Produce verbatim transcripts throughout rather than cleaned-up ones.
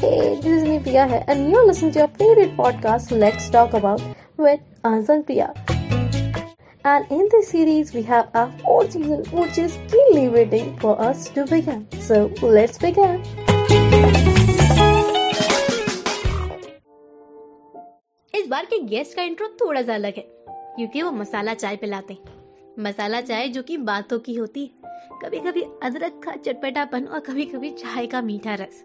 Hey, this is me Pia hai, and you're listening to your favorite podcast, Let's Talk About, with Anjan Pia. And in this series, we have our fourth season, which is keenly waiting for us to begin. So, let's begin. इस बार के guest का intro थोड़ा सा अलग है, क्योंकि वो मसाला चाय पिलाते हैं. मसाला चाय जो कि बातों की होती है, कभी कभी अदरक का चटपटापन और कभी कभी चाय का मीठा रस.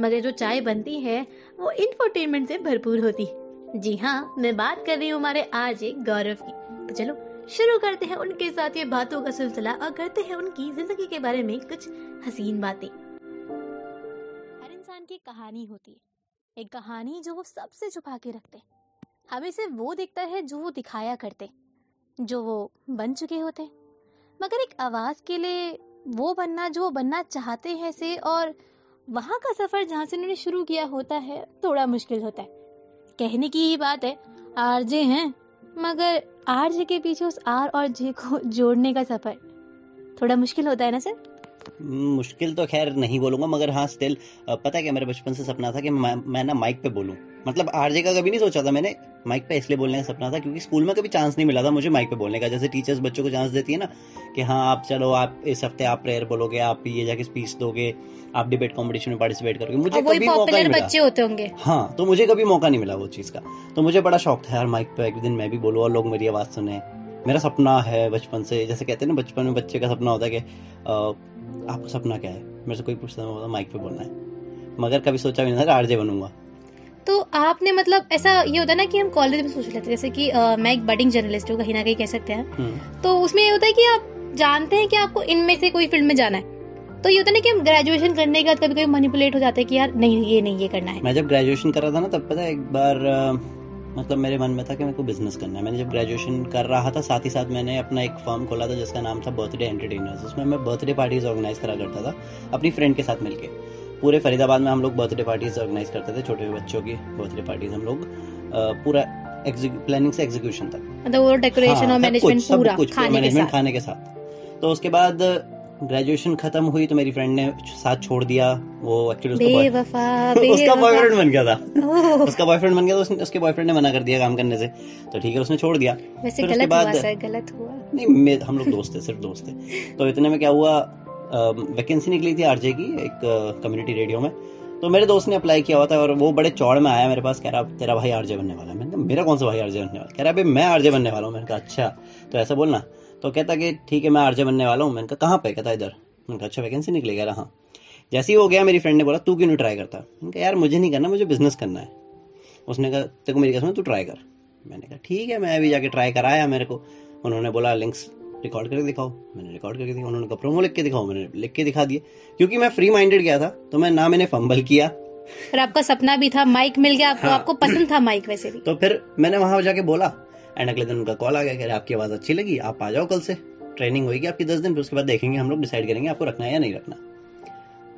मगर जो चाय बनती है वो इंफोटेनमेंट से भरपूर होती है. जी हाँ, मैं बात कर रही हूँ हमारे आज एक गौरव की. तो चलो शुरू करते हैं उनके साथ ये बातों का सिलसिला और करते हैं उनकी जिंदगी के बारे में कुछ हसीन बातें. हर इंसान की कहानी होती है, एक कहानी जो वो सबसे छुपा के रखते. हमें सिर्फ वो दिखता है जो वो दिखाया करते, जो वो बन चुके होते, मगर एक आवाज के लिए वो बनना जो वो बनना चाहते हैं से और वहाँ का सफर जहाँ से उन्होंने शुरू किया होता है थोड़ा मुश्किल होता है. कहने की ही बात है, आरजे हैं, मगर आरजे के पीछे उस आर और जे को जोड़ने का सफर थोड़ा मुश्किल होता है ना सर. मुश्किल तो खैर नहीं बोलूंगा, मगर हाँ स्टिल पता है कि मेरा बचपन से सपना था कि मैं, मैं ना माइक पे बोलूं. मतलब आरजे का कभी नहीं सोचा था मैंने. माइक पे इसलिए बोलने का सपना था क्योंकि स्कूल में कभी चांस नहीं मिला था मुझे माइक पे बोलने का. जैसे टीचर्स बच्चों को चांस देती है ना कि हाँ आप चलो आप इस हफ्ते आप प्रेयर बोलोगे, आप ये जाके स्पीच दोगे, आप डिबेट कॉम्पिटिशन में पार्टिसिपेट करोगे. मुझे कभी मौका नहीं मिला. बच्चे होते होंगे. हाँ, तो मुझे कभी मौका नहीं मिला वो चीज़ का. तो मुझे बड़ा शौक था यार माइक पे एक दिन मैं भी बोलूँ और लोग मेरी आवाज़ सुने. मेरा सपना है बचपन से. जैसे कहते हैं ना बचपन में बच्चे का सपना होता है कि आपका सपना क्या है. मेरे से कोई पूछता है माइक पे बोलना है, मगर कभी सोचा भी नहीं था आरजे बनूंगा. तो आपने मतलब ऐसा ये होता है ना कि हम कॉलेज में सोच लेते हैं जैसे कि आ, मैं एक बडिंग जर्नलिस्ट हूँ, कहीं ना कहीं कह सकते हैं. तो उसमें ये होता है कि आप जानते हैं कि आपको इनमें से कोई फील्ड में जाना है. तो ये होता है ना कि हम ग्रेजुएशन करने के बाद कभी कभी मैनिपुलेट हो जाते हैं कि यार नहीं ये नहीं ये करना है. मैं जब ग्रेजुएशन कर रहा था ना तब पता है एक बार आ, मतलब मेरे मन में था कि मेरे को बिजनेस करना है. मैंने जब ग्रेजुएशन कर रहा था साथ ही साथ मैंने अपना एक फर्म खोला था जिसका नाम था बर्थडे एंटरटेनर्स. उसमें मैं बर्थडे पार्टीज ऑर्गेनाइज करा करता था अपनी फ्रेंड के साथ मिलकर. पूरे फरीदाबाद में हम लोग बर्थडे पार्टीज ऑर्गेनाइज करते थे, छोटे बच्चों की बर्थडे पार्टीज. हम लोग पूरा प्लानिंग से एग्जीक्यूशन तक, मतलब वो डेकोरेशन और मैनेजमेंट पूरा, मैनेजमेंट खाने के साथ. तो उसके बाद ग्रेजुएशन खत्म हुई तो मेरी फ्रेंड ने साथ छोड़ दिया. वो एक्चुअली उसका बॉयफ्रेंड बन गया था. उसका बॉयफ्रेंड बन गया था उसके बॉयफ्रेंड ने मना कर दिया काम करने से. तो ठीक है उसने छोड़ दिया. फिर उसके बाद गलत हुआ नहीं, हम लोग दोस्त थे, सिर्फ दोस्त थे. तो इतने में क्या हुआ, वैकेंसी uh, निकली थी आरजे की एक कम्युनिटी uh, रेडियो में. तो मेरे दोस्त ने अप्लाई किया हुआ था और वो बड़े चौड़ में आया मेरे पास, कह रहा तेरा भाई आरजे बनने वाला है. मैंने कहा मेरा कौन सा भाई आरजे बनने वाला. कह रहा भाई मैं आरजे बनने वाला हूँ. मैंने कहा अच्छा तो ऐसा बोलना. तो कहता कि ठीक है मैं आरजे बनने वाला हूँ. मैंने कहा कहाँ पे. कहता इधर. मैंने कहा अच्छा वैकेंसी निकली. कह रहा हाँ. जैसे ही हो गया मेरी फ्रेंड ने बोला तू क्यों नहीं ट्राई करता. मैंने कहा यार मुझे नहीं करना, मुझे बिजनेस करना है. उसने कहा तेरे को मेरी कसम है तू ट्राई कर. मैंने कहा ठीक है. मैं अभी जाके ट्राई कराया मेरे को. उन्होंने बोला लिंक्स रिकॉर्ड करके दिखाओ. मैंने रिकॉर्ड करके दिखाया. उन्होंने प्रोमो लिख के दिखाओ. मैंने लिख के दिखा दिए. क्योंकि मैं फ्री माइंडेड गया था तो मैं ना मैंने फंबल किया. फिर आपका सपना भी था, माइक मिल गया आपको. हाँ. आपको पसंद था माइक वैसे भी. तो फिर मैंने वहां जाके बोला एंड अगले दिन उनका कॉल आ गया. कह रहे आपकी आवाज अच्छी लगी, आप आ जाओ, कल से ट्रेनिंग होगी आपकी दस दिन, फिर उसके बाद देखेंगे हम लोग, डिसाइड करेंगे आपको रखना है या नहीं रखना.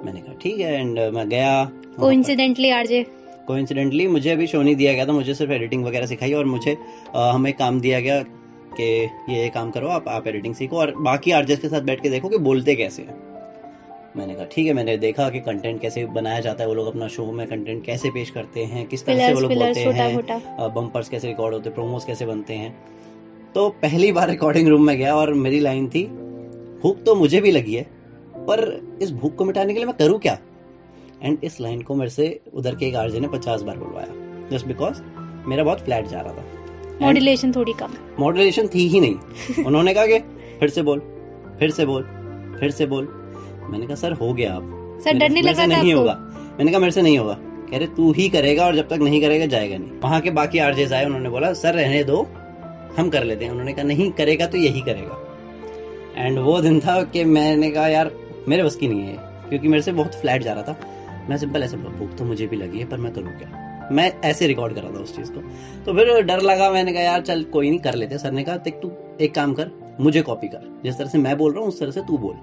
मैंने कहा ठीक है. एंड मैं गया. कोइंसिडेंटली आरजे कोइंसिडेंटली मुझे अभी शो नहीं दिया गया था. मुझे सिर्फ एडिटिंग वगैरह सिखाई और मुझे हमें काम दिया गया कि ये काम करो आप आप एडिटिंग सीखो और बाकी आरजेस के साथ बैठ के देखो कि बोलते कैसे हैं. मैंने कहा ठीक है. मैंने देखा कि कंटेंट कैसे बनाया जाता है, वो लोग अपना शो में कंटेंट कैसे पेश करते हैं, किस तरह से वो लोग बोलते हैं, बम्पर्स कैसे रिकॉर्ड होते हैं, प्रोमोस कैसे बनते हैं. तो पहली बार रिकॉर्डिंग रूम में गया और मेरी लाइन थी भूख तो मुझे भी लगी है पर इस भूख को मिटाने के लिए मैं करूँ क्या. एंड इस लाइन को मेरे से उधर के एक आरजे ने पचास बार बुलवाया जस्ट बिकॉज मेरा बहुत फ्लैट जा रहा था. मॉड्यूलेशन थोड़ी कम. मॉड्यूलेशन थी ही नहीं. उन्होंने कहा कि फिर से बोल फिर से बोल फिर से बोल. मैंने कहा सर हो गया आप. सर डरने लगा था. नहीं होगा. मैंने कहा मेरे से नहीं होगा. कह रहे तू ही करेगा और जब तक नहीं करेगा जाएगा नहीं. वहाँ के बाकी आरजेस आए. उन्होंने बोला सर रहने दो हम कर लेते हैं. उन्होंने कहा नहीं करेगा तो यही करेगा. एंड वो दिन था कि मैंने कहा यार मेरे बस की नहीं है क्योंकि मेरे से बहुत फ्लैट जा रहा था. मैं सिंपल ऐसे भूख तो मुझे भी लगी है पर मैं करूँ क्या. मैं ऐसे रिकॉर्ड कर रहा था उस चीज़ को. तो फिर डर लगा. मैंने कहा यार चल कोई नहीं कर लेते. सर ने कहा तू एक काम कर मुझे कॉपी कर, जिस तरह से मैं बोल रहा हूँ उस तरह से तू बोल.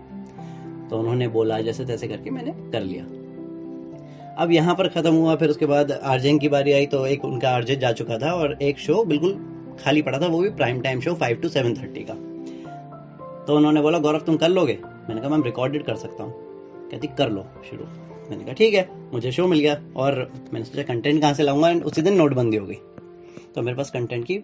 तो उन्होंने बोला जैसे तैसे करके मैंने कर लिया. अब यहाँ पर ख़त्म हुआ. फिर उसके बाद आरजे की बारी आई तो एक उनका आरजे जा चुका था और एक शो बिल्कुल खाली पड़ा था, वो भी prime time show five to seven thirty का. तो उन्होंने बोला गौरव तुम कर लोगे. मैंने कहा मैम रिकॉर्डेड कर सकता हूँ. कहती कर लो शुरू. मैंने कहा ठीक है, मुझे शो मिल गया और मैंने सोचा कंटेंट कहाँ से लाऊंगा, एंड उसी दिन नोटबंदी हो गई तो मेरे पास कंटेंट की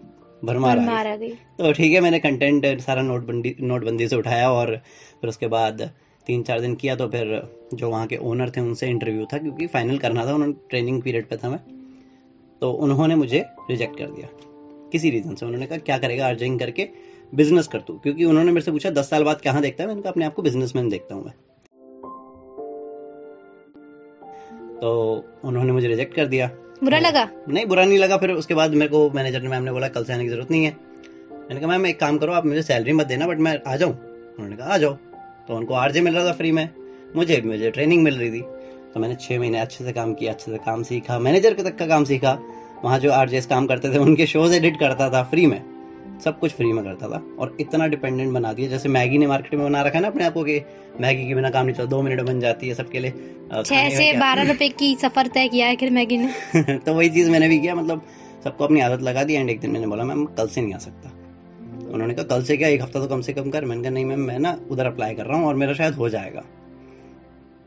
भरमार आ गई। तो ठीक है, मैंने कंटेंट सारा नोटबंदी नोटबंदी से उठाया और फिर उसके बाद तीन चार दिन किया। तो फिर जो वहाँ के ओनर थे उनसे इंटरव्यू था, क्योंकि फाइनल करना था, उन्होंने ट्रेनिंग पीरियड पे था मैं, तो उन्होंने मुझे रिजेक्ट कर दिया किसी रीज़न से। उन्होंने कहा क्या करेगा अर्जिंग करके, बिजनेस कर तू, क्योंकि उन्होंने मेरे से पूछा दस साल बाद कहाँ देखता है, मैंने कहा अपने आप को बिजनेसमैन देखता हूँ मैं। तो उन्होंने मुझे रिजेक्ट कर दिया। बुरा लगा? नहीं, बुरा नहीं लगा। फिर उसके बाद मेरे को मैनेजर ने, मैम ने बोला कल से आने की जरूरत नहीं है। मैंने कहा मैम एक काम करो, आप मुझे सैलरी मत देना बट मैं आ जाऊँ। उन्होंने कहा आ जाओ। तो उनको आरजे मिल रहा था फ्री में, मुझे मुझे ट्रेनिंग मिल रही थी। तो मैंने छः महीने अच्छे से काम किया, अच्छे से काम सीखा, मैनेजर के तक का काम सीखा। वहाँ जो आरजेस काम करते थे उनके शोज एडिट करता था फ्री में, सब कुछ फ्री में करता था। और इतना डिपेंडेंट बना दिया, जैसे मैगी ने मार्केट में बना रखा है ना अपने आप को कि मैगी के बिना काम नहीं चलता, दो मिनट बन जाती है सबके लिए, छह से बारह रुपए की सफर तय किया है फिर मैगी ने। तो वही चीज़ मैंने भी किया, मतलब सबको अपनी आदत लगा दी। एंड एक दिन मैंने बोला मैम कल से नहीं आ सकता। उन्होंने कहा कल से क्या, एक हफ्ता तो कम से कम कर। मैंने कहा नहीं मैम, मैं ना उधर अप्लाई कर रहा हूँ और मेरा शायद हो जाएगा।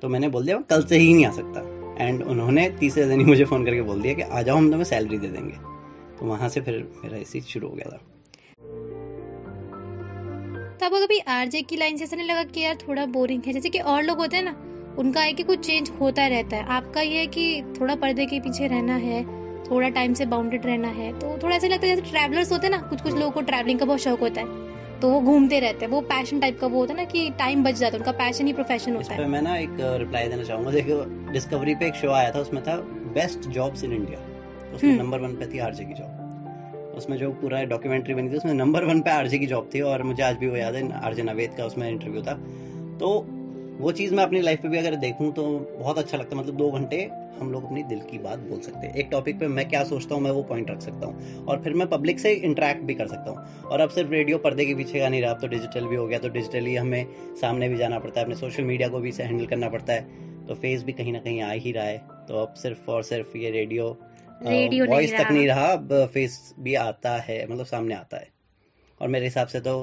तो मैंने बोल दिया कल से ही नहीं आ सकता। एंड उन्होंने तीसरे दिन ही मुझे फ़ोन करके बोल दिया कि आ जाओ, हम तुम्हें सैलरी दे देंगे। तो वहाँ से फिर मेरा इसी शुरू हो गया था। तब कभी आरजे की लाइन से ऐसा नहीं लगा कि यार थोड़ा बोरिंग है, जैसे कि और लोग होते हैं ना, उनका है कि कुछ चेंज होता रहता है, आपका ये है कि थोड़ा पर्दे के पीछे रहना है, थोड़ा टाइम से बाउंडेड रहना है। तो थोड़ा ऐसा लगता है जैसे ट्रैवलर्स होते हैं ना, कुछ कुछ लोगों को ट्रैवलिंग का बहुत शौक होता है तो वो घूमते रहते हैं, वो पैशन टाइप का वो होता है ना कि टाइम बच जाता है, उनका पैशन ही प्रोफेशन होता है। मैं ना एक रिप्लाई देना चाहूँगा, देखो डिस्कवरी पे एक शो आया था, उसमें था बेस्ट जॉब्स इन इंडिया, उसमें नंबर वन पे थी आरजे की जॉब। उसमें जो पूरा डॉक्यूमेंट्री बनी थी उसमें नंबर वन पे आरजे की जॉब थी। और मुझे आज भी वो याद है, आरजे नवेद का उसमें इंटरव्यू था। तो वो चीज़ मैं अपनी लाइफ पे भी अगर देखूँ तो बहुत अच्छा लगता है, मतलब दो घंटे हम लोग अपनी दिल की बात बोल सकते हैं। एक टॉपिक पे मैं क्या सोचता हूँ मैं वो पॉइंट रख सकता हूँ, और फिर मैं पब्लिक से इंटरेक्ट भी कर सकता हूँ। और अब सिर्फ रेडियो पर्दे के पीछे का नहीं रहा, अब तो डिजिटल भी हो गया, तो डिजिटली हमें सामने भी जाना पड़ता है, अपने सोशल मीडिया को भी इसे हैंडल करना पड़ता है। तो फेस भी कहीं ना कहीं आ ही रहा है, तो अब सिर्फ और सिर्फ ये रेडियो रेडियो वॉइस तक नहीं रहा, अब फेस भी आता है, मतलब सामने आता है। और मेरे हिसाब से तो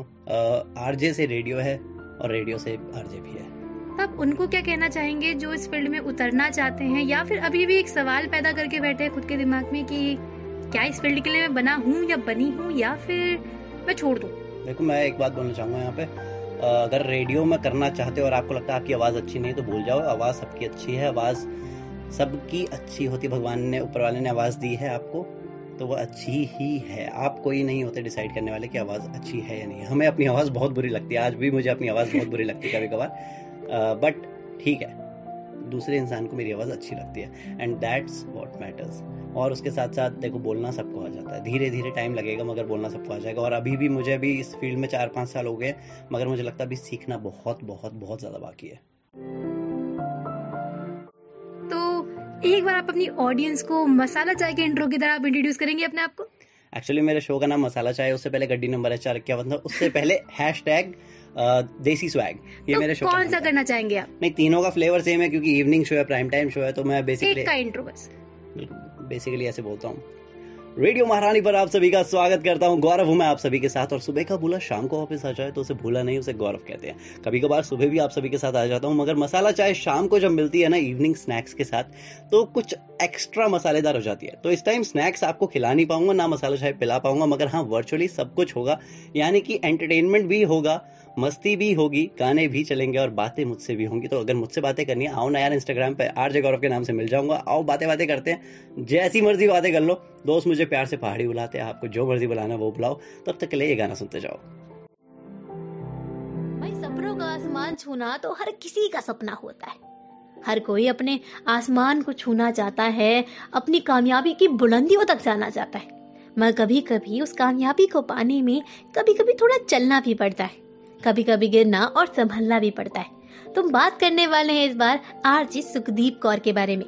आरजे से रेडियो है और रेडियो से आरजे भी है। आप उनको क्या कहना चाहेंगे जो इस फील्ड में उतरना चाहते हैं, या फिर अभी भी एक सवाल पैदा करके बैठे हैं खुद के दिमाग में कि क्या इस फील्ड के लिए मैं बना हूँ या बनी हूँ, या फिर मैं छोड़ दूँ? देखो मैं एक बात बोलना चाहूँगा यहाँ पे, अगर रेडियो में करना चाहते हो और आपको लगता है आपकी आवाज़ अच्छी नहीं तो भूल जाओ। आवाज़ सबकी अच्छी है, आवाज़ सबकी अच्छी होती, भगवान ने, ऊपर वाले ने आवाज़ दी है आपको तो वो अच्छी ही है। आप कोई नहीं होते डिसाइड करने वाले कि आवाज़ अच्छी है या नहीं। हमें अपनी आवाज़ बहुत बुरी लगती है, आज भी मुझे अपनी आवाज़ बहुत बुरी लगती है कभी कभार, बट ठीक है, दूसरे इंसान को मेरी आवाज़ अच्छी लगती है एंड दैट्स व्हाट मैटर्स। और उसके साथ साथ देखो बोलना सबको आ जाता है, धीरे धीरे टाइम लगेगा मगर बोलना सबको आ जाएगा। और अभी भी मुझे अभी इस फील्ड में चार पाँच साल हो गए, मगर मुझे लगता है अभी सीखना बहुत बहुत बहुत ज़्यादा बाकी है। एक बार आप अपनी ऑडियंस को मसाला चाय के इंट्रो की तरह आप इंट्रोड्यूस करेंगे अपने आप को? एक्चुअली मेरे शो का नाम मसाला चाय, उससे पहले गड्डी नंबर है चार इक्यावन, उससे पहले हैशटैग देसी स्वैग, ये तो मेरे शो कौन सा करना चाहेंगे आप? नहीं, तीनों का फ्लेवर सेम है क्योंकि इवनिंग शो है, प्राइम टाइम शो है, तो मैं बेसिकली एक का इंट्रो बस बेसिकली ऐसे बोलता हूँ। रेडियो महारानी पर आप सभी का स्वागत करता हूँ, गौरव हूँ मैं आप सभी के साथ। और सुबह का भूला शाम को वापस आ जाए तो उसे भूला नहीं, उसे गौरव कहते हैं। कभी कभार सुबह भी आप सभी के साथ आ जाता हूँ, मगर मसाला चाय शाम को जब मिलती है ना इवनिंग स्नैक्स के साथ, तो कुछ एक्स्ट्रा मसालेदार हो जाती है। तो इस टाइम स्नैक्स आपको खिला नहीं पाऊंगा, ना मसाला चाय पिला पाऊंगा, मगर हाँ वर्चुअली सब कुछ होगा, यानी कि एंटरटेनमेंट भी होगा, मस्ती भी होगी, गाने भी चलेंगे और बातें मुझसे भी होंगी। तो अगर मुझसे बातें करनी है, आओ ना यार, इंस्टाग्राम पे आरजे गौरव के नाम से मिल जाऊंगा, आओ बातें बातें करते हैं, जैसी मर्जी बातें कर लो। दोस्त मुझे प्यार से पहाड़ी बुलाते हैं, आपको जो मर्जी बुलाना वो बुलाओ। तब तक के लिए ये गाना सुनते जाओ। भाई सपनों का आसमान छूना तो हर किसी का सपना होता है, हर कोई अपने आसमान को छूना चाहता है, अपनी कामयाबी की बुलंदियों तक जाना चाहता है, मगर कभी कभी उस कामयाबी को पाने में कभी कभी थोड़ा चलना भी पड़ता है, कभी कभी गिरना और संभलना भी पड़ता है। तो बात करने वाले हैं इस बार आरजे सुखदीप कौर के बारे में,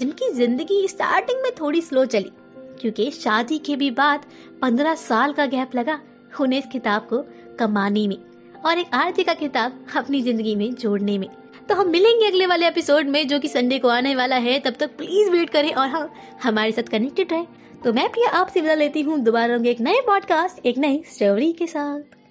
जिनकी जिंदगी स्टार्टिंग में थोड़ी स्लो चली क्योंकि शादी के भी बाद पंद्रह साल का गैप लगा उन्हें इस खिताब को कमाने में और एक आरजे का खिताब अपनी जिंदगी में जोड़ने में। तो हम मिलेंगे अगले वाले एपिसोड में जो कि संडे को आने वाला है, तब तक प्लीज वेट करें और हाँ हमारे साथ कनेक्टेड रहें। तो मैं प्रिया आपसे विदा लेती हूँ, दोबारा होंगे एक नए पॉडकास्ट एक नई स्टोरी के साथ।